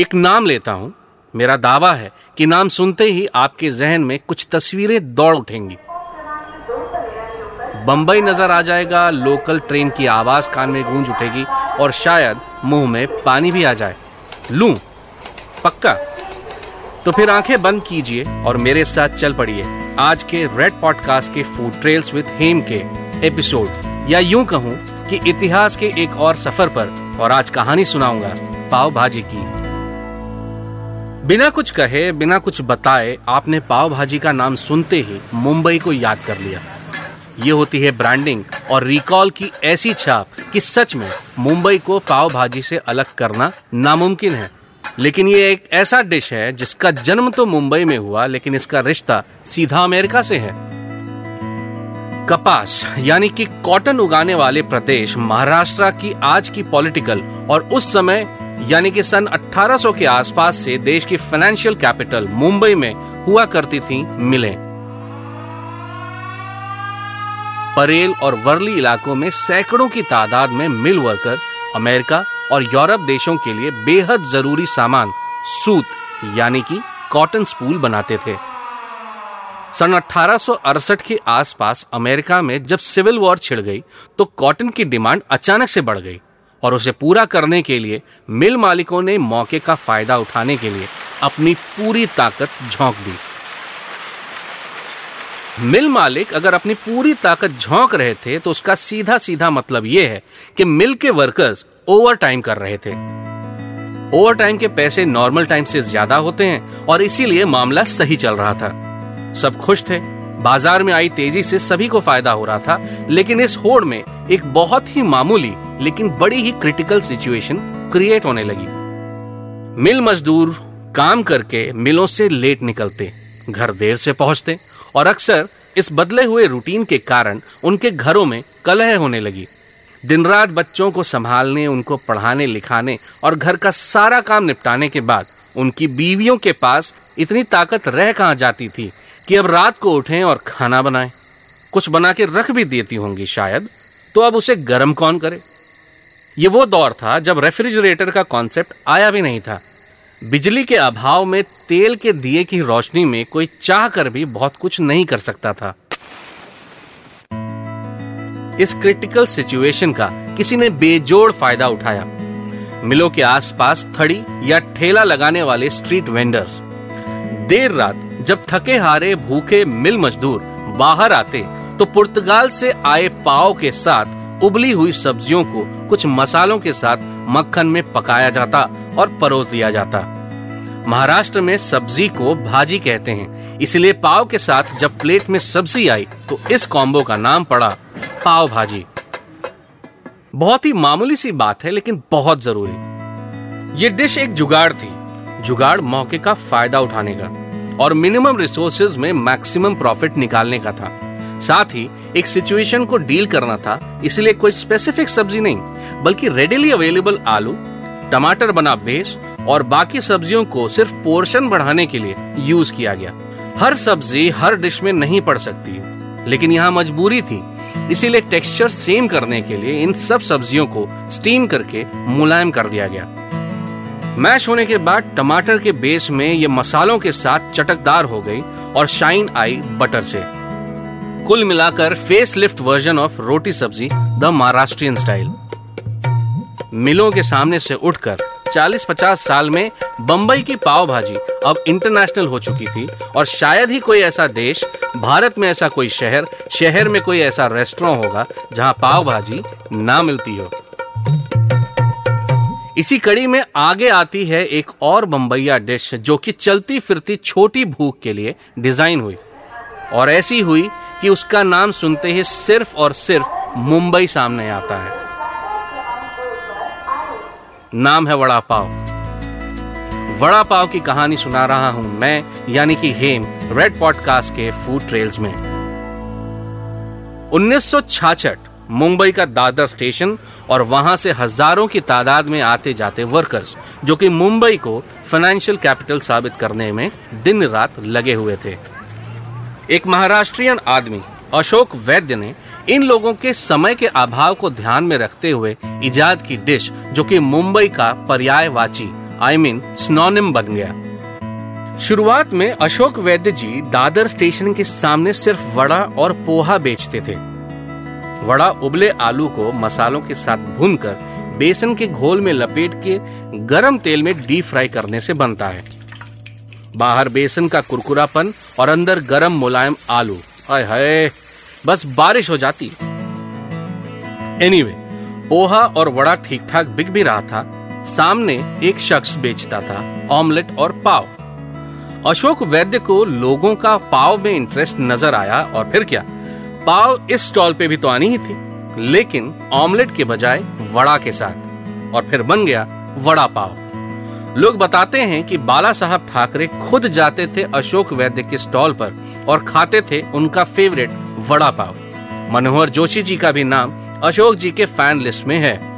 एक नाम लेता हूं, मेरा दावा है कि नाम सुनते ही आपके जहन में कुछ तस्वीरें दौड़ उठेंगी। बंबई नजर आ जाएगा, लोकल ट्रेन की आवाज कान में गूंज उठेगी और शायद मुंह में पानी भी आ जाए। लूं? पक्का? तो फिर आंखें बंद कीजिए और मेरे साथ चल पड़िए आज के रेड पॉडकास्ट के फूड ट्रेल्स विद हेम के एपिसोड, या यूं कहूं कि इतिहास के एक और सफर पर। और आज कहानी सुनाऊंगा पाव भाजी की। बिना कुछ कहे, बिना कुछ बताए आपने पाव भाजी का नाम सुनते ही मुंबई को याद कर लिया। ये होती है ब्रांडिंग और रिकॉल की ऐसी छाप कि सच में मुंबई को पाव भाजी से अलग करना नामुमकिन है। लेकिन ये एक ऐसा डिश है जिसका जन्म तो मुंबई में हुआ, लेकिन इसका रिश्ता सीधा अमेरिका से है। कपास यानी कि कॉटन उगाने वाले प्रदेश महाराष्ट्र की आज की पॉलिटिकल और उस समय यानी कि सन 1800 के आसपास से देश की फाइनेंशियल कैपिटल मुंबई में हुआ करती थी मिलें। परेल और वर्ली इलाकों में सैकड़ों की तादाद में मिल वर्कर अमेरिका और यूरोप देशों के लिए बेहद जरूरी सामान सूत यानी कि कॉटन स्पूल बनाते थे। सन 1868 के आसपास अमेरिका में जब सिविल वॉर छिड़ गई तो कॉटन की डिमांड अचानक से बढ़ गई और उसे पूरा करने के लिए मिल मालिकों ने मौके का फायदा उठाने के लिए अपनी पूरी ताकत झोंक दी। मिल मालिक अगर अपनी पूरी ताकत झोंक रहे थे तो उसका सीधा सीधा मतलब यह है कि मिल के वर्कर्स ओवर टाइम कर रहे थे। ओवर टाइम के पैसे नॉर्मल टाइम से ज्यादा होते हैं और इसीलिए मामला सही चल रहा था। सब खुश थे, बाजार में आई तेजी से सभी को फायदा हो रहा था। लेकिन इस होड़ में एक बहुत ही मामूली लेकिन बड़ी ही क्रिटिकल सिचुएशन क्रिएट होने लगी। मिल मजदूर काम करके मिलों से लेट निकलते, घर देर से पहुंचते और अक्सर इस बदले हुए रूटीन के कारण उनके घरों में कलह होने लगी। दिन रात बच्चों को संभालने, उनको पढ़ाने लिखाने और घर का सारा काम निपटाने के बाद उनकी बीवियों के पास इतनी ताकत रह कहां जाती थी कि अब रात को उठें और खाना बनाएं। कुछ बना के रख भी देती होंगी शायद, तो अब उसे गर्म कौन करे। ये वो दौर था जब रेफ्रिजरेटर का कॉन्सेप्ट आया भी नहीं था। बिजली के अभाव में तेल के दिए की रोशनी में कोई चाह कर भी बहुत कुछ नहीं कर सकता था। इस क्रिटिकल सिचुएशन का किसी ने बेजोड़ फायदा उठाया। मिलों के आसपास थड़ी या ठेला लगाने वाले स्ट्रीट वेंडर्स देर रात जब थके हारे भूखे मिल मजदूर बाहर आते तो पुर्तगाल से आए पाव के साथ उबली हुई सब्जियों को कुछ मसालों के साथ मक्खन में पकाया जाता और परोस दिया जाता। महाराष्ट्र में सब्जी को भाजी कहते हैं, इसलिए पाव के साथ जब प्लेट में सब्जी आई तो इस कॉम्बो का नाम पड़ा पाव भाजी। बहुत ही मामूली सी बात है लेकिन बहुत जरूरी। ये डिश एक जुगाड़ थी, जुगाड़ मौके का फायदा उठाने का और मिनिमम रिसोर्सेज में मैक्सिमम प्रॉफिट निकालने का था। साथ ही एक सिचुएशन को डील करना था, इसलिए कोई स्पेसिफिक सब्जी नहीं बल्कि रेडिली अवेलेबल आलू, टमाटर बना बेस और बाकी सब्जियों को सिर्फ पोर्शन बढ़ाने के लिए यूज किया गया। हर सब्जी हर डिश में नहीं पड़ सकती, लेकिन यहाँ मजबूरी थी, इसीलिए टेक्सचर सेम करने के लिए इन सब सब्जियों को स्टीम करके मुलायम कर दिया गया। मैश होने के बाद टमाटर के बेस में ये मसालों के साथ चटकदार हो गई और शाइन आई बटर से। कुल मिलाकर फेसलिफ्ट वर्जन ऑफ रोटी सब्जी द महाराष्ट्रियन स्टाइल। मिलों के सामने से उठकर 40-50 साल में बंबई की पाव भाजी अब इंटरनेशनल हो चुकी थी और शायद ही कोई ऐसा देश, भारत में ऐसा कोई शहर में कोई ऐसा रेस्टोरेंट होगा जहां पाव भाजी ना मिलती हो। इसी कड़ी में आगे आती है एक और बंबईया डिश जो कि चलती फिरती छोटी भूख के लिए डिजाइन हुई और ऐसी हुई कि उसका नाम सुनते ही सिर्फ और सिर्फ मुंबई सामने आता है। नाम है वड़ा पाव। वड़ा पाव की कहानी सुना रहा हूं मैं यानी कि हेम, रेड पॉडकास्ट के फूड ट्रेल्स में। 1966 मुंबई का दादर स्टेशन और वहां से हजारों की तादाद में आते जाते वर्कर्स जो कि मुंबई को फाइनेंशियल कैपिटल साबित करने में दिन रात लगे हुए थे। एक महाराष्ट्रियन आदमी अशोक वैद्य ने इन लोगों के समय के अभाव को ध्यान में रखते हुए इजाद की डिश जो कि मुंबई का पर्यायवाची आई मीन सिनोनिम बन गया। शुरुआत में अशोक वैद्य जी दादर स्टेशन के सामने सिर्फ वड़ा और पोहा बेचते थे। वड़ा उबले आलू को मसालों के साथ भूनकर बेसन के घोल में लपेट के गरम तेल में डीप फ्राई करने से बनता है। बाहर बेसन का कुरकुरापन और अंदर गरम मुलायम आलू, आय हाय, बस बारिश हो जाती। एनीवे, पोहा और वड़ा ठीक ठाक बिक भी रहा था। सामने एक शख्स बेचता था ऑमलेट और पाव। अशोक वैद्य को लोगों का पाव में इंटरेस्ट नजर आया और फिर क्या, पाव इस स्टॉल पे भी तो आनी ही थी, लेकिन ऑमलेट के बजाय वड़ा के साथ, और फिर बन गया वड़ा पाव। लोग बताते हैं कि बाला साहब ठाकरे खुद जाते थे अशोक वैद्य के स्टॉल पर और खाते थे उनका फेवरेट वड़ा पाव। मनोहर जोशी जी का भी नाम अशोक जी के फैन लिस्ट में है।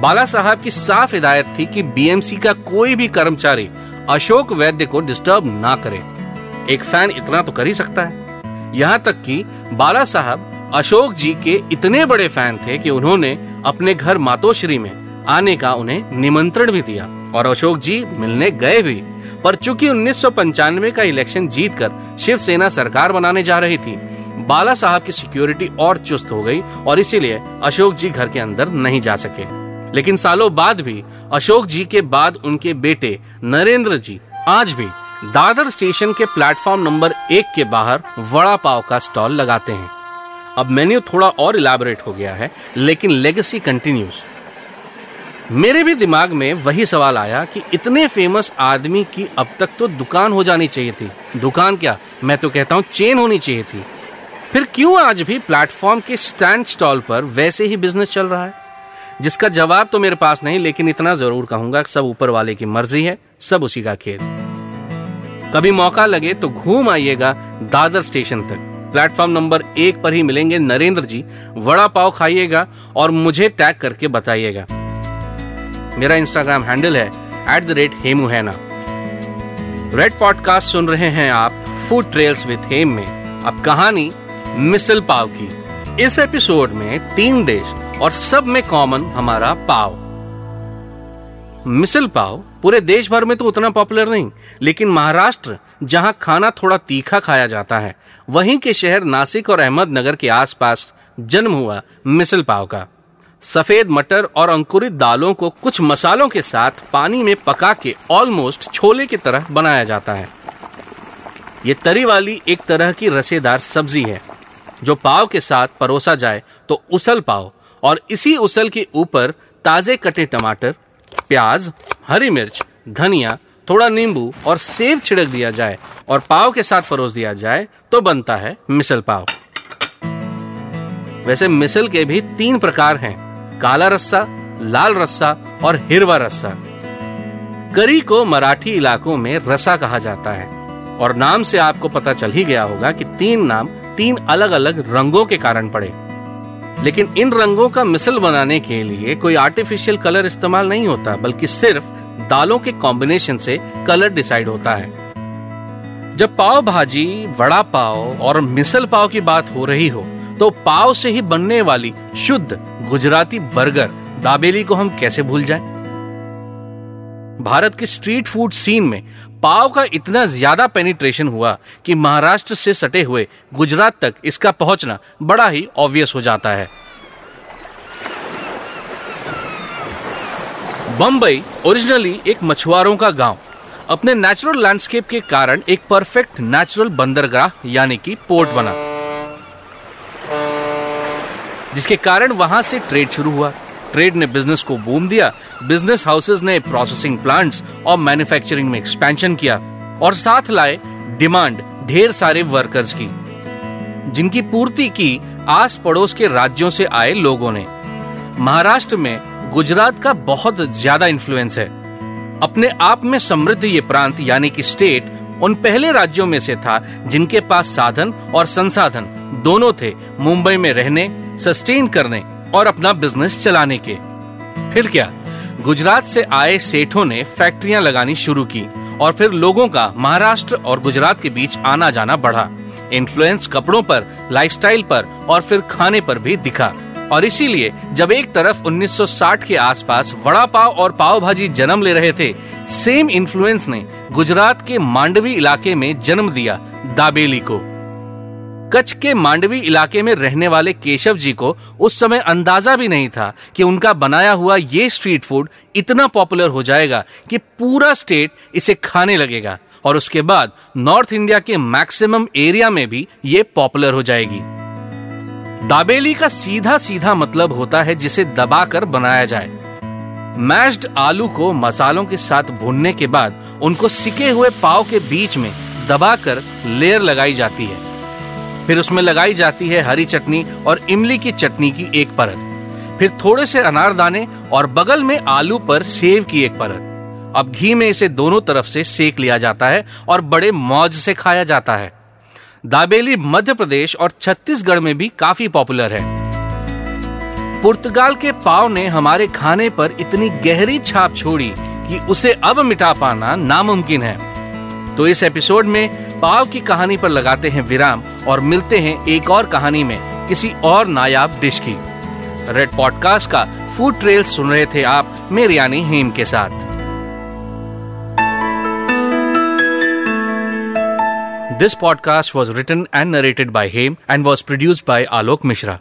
बाला साहब की साफ हिदायत थी कि बीएमसी का कोई भी कर्मचारी अशोक वैद्य को डिस्टर्ब ना करे। एक फैन इतना तो कर ही सकता है। यहाँ तक कि बाला साहब अशोक जी के इतने बड़े फैन थे कि उन्होंने अपने घर मातोश्री में आने का उन्हें निमंत्रण भी दिया और अशोक जी मिलने गए भी। पर चूंकि 1995 का इलेक्शन जीतकर शिवसेना सरकार बनाने जा रही थी, बाला साहब की सिक्योरिटी और चुस्त हो गई और इसीलिए अशोक जी घर के अंदर नहीं जा सके। लेकिन सालों बाद भी अशोक जी के बाद उनके बेटे नरेंद्र जी आज भी दादर स्टेशन के प्लेटफॉर्म नंबर 1 के बाहर वड़ा पाव का स्टॉल लगाते हैं। अब मेन्यू थोड़ा और इलाबोरेट हो गया है, लेकिन लेगेसी कंटिन्यूज। मेरे भी दिमाग में वही सवाल आया कि इतने फेमस आदमी की अब तक तो दुकान हो जानी चाहिए थी। दुकान क्या, मैं तो कहता हूँ चेन होनी चाहिए थी। फिर क्यों आज भी प्लेटफॉर्म के स्टैंड स्टॉल पर वैसे ही बिजनेस चल रहा है? जिसका जवाब तो मेरे पास नहीं, लेकिन इतना जरूर कहूंगा सब ऊपर वाले की मर्जी है, सब उसी का खेल। कभी मौका लगे तो घूम आइएगा दादर स्टेशन तक। प्लेटफॉर्म नंबर 1 पर ही मिलेंगे नरेंद्र जी। वड़ा पाव खाइएगा और मुझे टैग करके बताइएगा। मेरा इंस्टाग्राम हैंडल है @हेमुहैना। रेड पॉडकास्ट सुन रहे हैं आप फूड ट्रेल्स विद हेम में। अब कहानी मिसल पाव की। इस एपिसोड में 3 देश और सब में कॉमन हमारा पाव। मिसल पाव पूरे देश भर में तो उतना पॉपुलर नहीं, लेकिन महाराष्ट्र, जहां खाना थोड़ा तीखा खाया जाता है, वहीं के शहर नासिक और अहमदनगर के आसपास जन्म हुआ मिसल पाव का। सफेद मटर और अंकुरित दालों को कुछ मसालों के साथ पानी में पका के ऑलमोस्ट छोले की तरह बनाया जाता है। ये तरी वाली एक तरह की रसेदार सब्जी है जो पाव के साथ परोसा जाए तो उसल पाव, और इसी उसल के ऊपर ताजे कटे टमाटर, प्याज, हरी मिर्च, धनिया, थोड़ा नींबू और सेब छिड़क दिया जाए और पाव के साथ परोस दिया जाए तो बनता है मिसल पाव। वैसे मिसल के भी 3 प्रकार हैं, काला रस्सा, लाल रस्सा और हिरवा रस्सा। करी को मराठी इलाकों में रसा कहा जाता है और नाम से आपको पता चल ही गया होगा कि 3 नाम 3 अलग अलग रंगों के कारण पड़े। लेकिन इन रंगों का मिसल बनाने के लिए कोई आर्टिफिशियल कलर इस्तेमाल नहीं होता, बल्कि सिर्फ दालों के कॉम्बिनेशन से कलर डिसाइड होता है। जब पाव भाजी, वड़ा पाव और मिसल पाव की बात हो रही हो तो पाव से ही बनने वाली शुद्ध गुजराती बर्गर दाबेली को हम कैसे भूल जाएं? भारत के स्ट्रीट फूड सीन में पाव का इतना ज्यादा पेनिट्रेशन हुआ कि महाराष्ट्र से सटे हुए गुजरात तक इसका पहुंचना बड़ा ही ऑब्वियस हो जाता है। बम्बई ओरिजिनली एक मछुआरों का गांव, अपने नेचुरल लैंडस्केप के कारण एक परफेक्ट नेचुरल बंदरगाह यानी कि पोर्ट बना, जिसके कारण वहां से ट्रेड शुरू हुआ। ट्रेड ने बिजनेस को बूम दिया, बिजनेस हाउसेस ने प्रोसेसिंग प्लांट्स और मैन्युफैक्चरिंग में एक्सपेंशन किया और साथ लाए डिमांड ढेर सारे वर्कर्स की, जिनकी पूर्ति की आस पड़ोस के राज्यों से आए लोगों ने। महाराष्ट्र में गुजरात का बहुत ज्यादा इन्फ्लुएंस है। अपने आप में समृद्ध ये प्रांत यानी कि स्टेट उन पहले राज्यों में से था जिनके पास साधन और संसाधन दोनों थे मुंबई में रहने, सस्टेन करने और अपना बिजनेस चलाने के। फिर क्या, गुजरात से आए सेठों ने फैक्ट्रियां लगानी शुरू की और फिर लोगों का महाराष्ट्र और गुजरात के बीच आना जाना बढ़ा। इन्फ्लुएंस कपड़ों पर, लाइफस्टाइल पर और फिर खाने पर भी दिखा। और इसीलिए जब एक तरफ 1960 के आसपास वड़ा पाव और पाव भाजी जन्म ले रहे थे, सेम इन्फ्लुएंस ने गुजरात के मांडवी इलाके में जन्म दिया दाबेली को। कच्छ के मांडवी इलाके में रहने वाले केशव जी को उस समय अंदाजा भी नहीं था कि उनका बनाया हुआ ये स्ट्रीट फूड इतना पॉपुलर हो जाएगा कि पूरा स्टेट इसे खाने लगेगा और उसके बाद नॉर्थ इंडिया के मैक्सिमम एरिया में भी ये पॉपुलर हो जाएगी। दाबेली का सीधा सीधा मतलब होता है जिसे दबाकर बनाया जाए। मैश्ड आलू को मसालों के साथ भूनने के बाद उनको सिके हुए पाव के बीच में दबाकर लेयर लगाई जाती है, फिर उसमें लगाई जाती है हरी चटनी और इमली की चटनी की एक परत, फिर थोड़े से अनारदाने और बगल में आलू पर सेव की एक परत। अब घी में इसे दोनों तरफ से सेक लिया जाता है और बड़े मौज से खाया जाता है। दाबेली मध्य प्रदेश और छत्तीसगढ़ में भी काफी पॉपुलर है। पुर्तगाल के पाव ने हमारे खाने पर इतनी गहरी छाप छोड़ी कि उसे अब मिटा पाना नामुमकिन है। तो इस एपिसोड में पाव की कहानी पर लगाते हैं विराम और मिलते हैं एक और कहानी में किसी और नायाब डिश की। रेड पॉडकास्ट का फूड ट्रेल सुन रहे थे आप मेरे यानी हेम के साथ। This podcast was written and narrated by Hem and was produced by Alok Mishra.